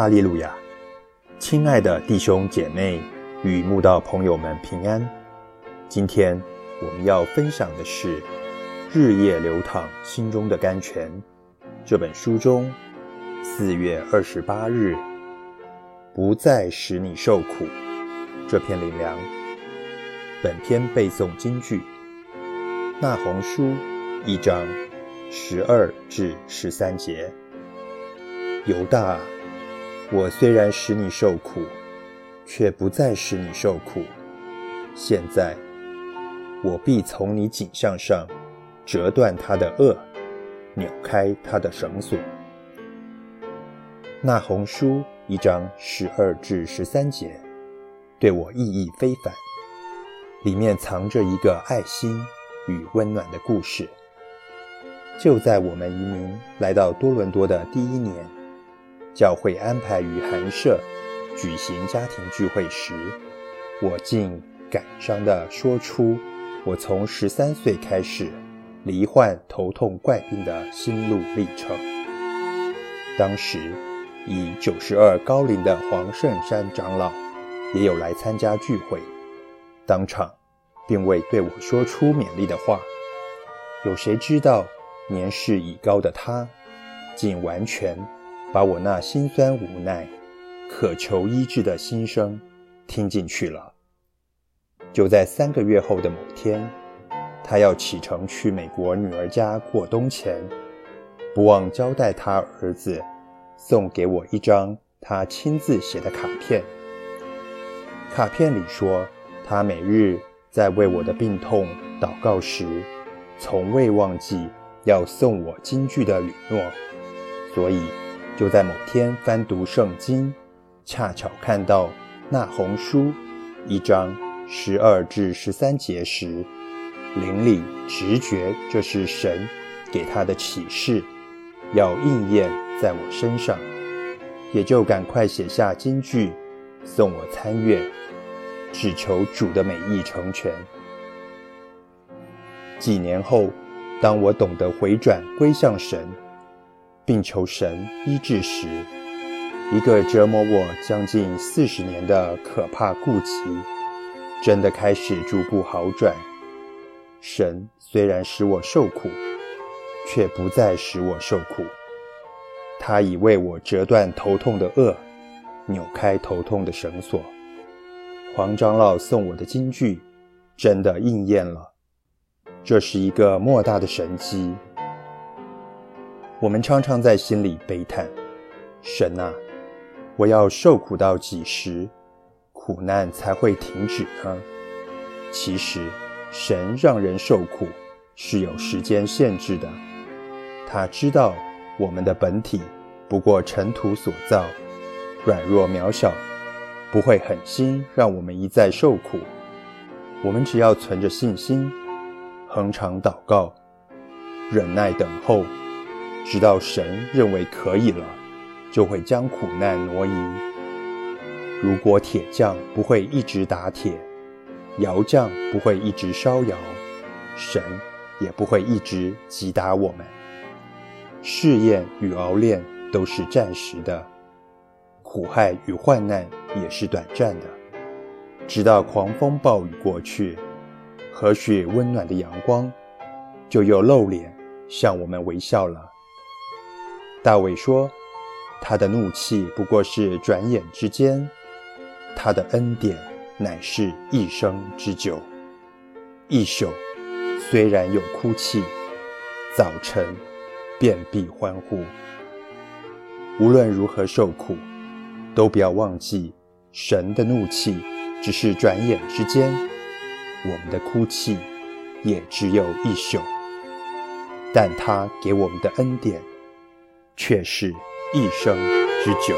哈利路亚！亲爱的弟兄姐妹与慕道朋友们平安。今天我们要分享的是《日夜流淌心中的甘泉》这本书中4月28日“不再使你受苦”这篇灵粮。本篇背诵金句：那鸿书一章12至13节。犹大啊，我虽然使你受苦，却不再使你受苦。现在，我必从你颈项上折断他的轭，扭开他的绳索。那鸿书一章12至13节，对我意义非凡，里面藏着一个爱心与温暖的故事。就在我们移民来到多伦多的第一年，教会安排与韩社举行家庭聚会时，我竟感伤地说出我从13岁开始罹患头痛怪病的心路历程。当时以92高龄的黄圣山长老也有来参加聚会，当场并未对我说出勉励的话。有谁知道年事已高的他竟完全把我那心酸无奈、渴求医治的心声听进去了。就在3个月后的某天，他要启程去美国女儿家过冬前，不忘交代他儿子送给我一张他亲自写的卡片。卡片里说，他每日在为我的病痛祷告时，从未忘记要送我金句的允诺，所以就在某天翻读圣经，恰巧看到那鸿书一章12至13节时，灵里直觉这是神给他的启示，要应验在我身上，也就赶快写下金句送我参阅，只求主的美意成全。几年后，当我懂得回转归向神，并求神医治时，一个折磨我将近40年的可怕痼疾真的开始逐步好转。神虽然使我受苦，却不再使我受苦。他已为我折断头痛的轭，扭开头痛的绳索。黄长老送我的金句真的应验了，这是一个莫大的神迹。我们常常在心里悲叹，神啊，我要受苦到几时，苦难才会停止呢？其实，神让人受苦是有时间限制的。他知道我们的本体不过尘土所造，软弱渺小，不会狠心让我们一再受苦。我们只要存着信心，恒常祷告，忍耐等候，直到神认为可以了，就会将苦难挪移。如果铁匠不会一直打铁，窑匠不会一直烧窑，神也不会一直击打我们。试验与熬炼都是暂时的，苦害与患难也是短暂的。直到狂风暴雨过去，和煦温暖的阳光就又露脸向我们微笑了。大卫说，他的怒气不过是转眼之间，他的恩典乃是一生之久。一宿虽然有哭泣，早晨便必欢呼。无论如何受苦，都不要忘记，神的怒气只是转眼之间，我们的哭泣也只有一宿，但他给我们的恩典却是一生之久。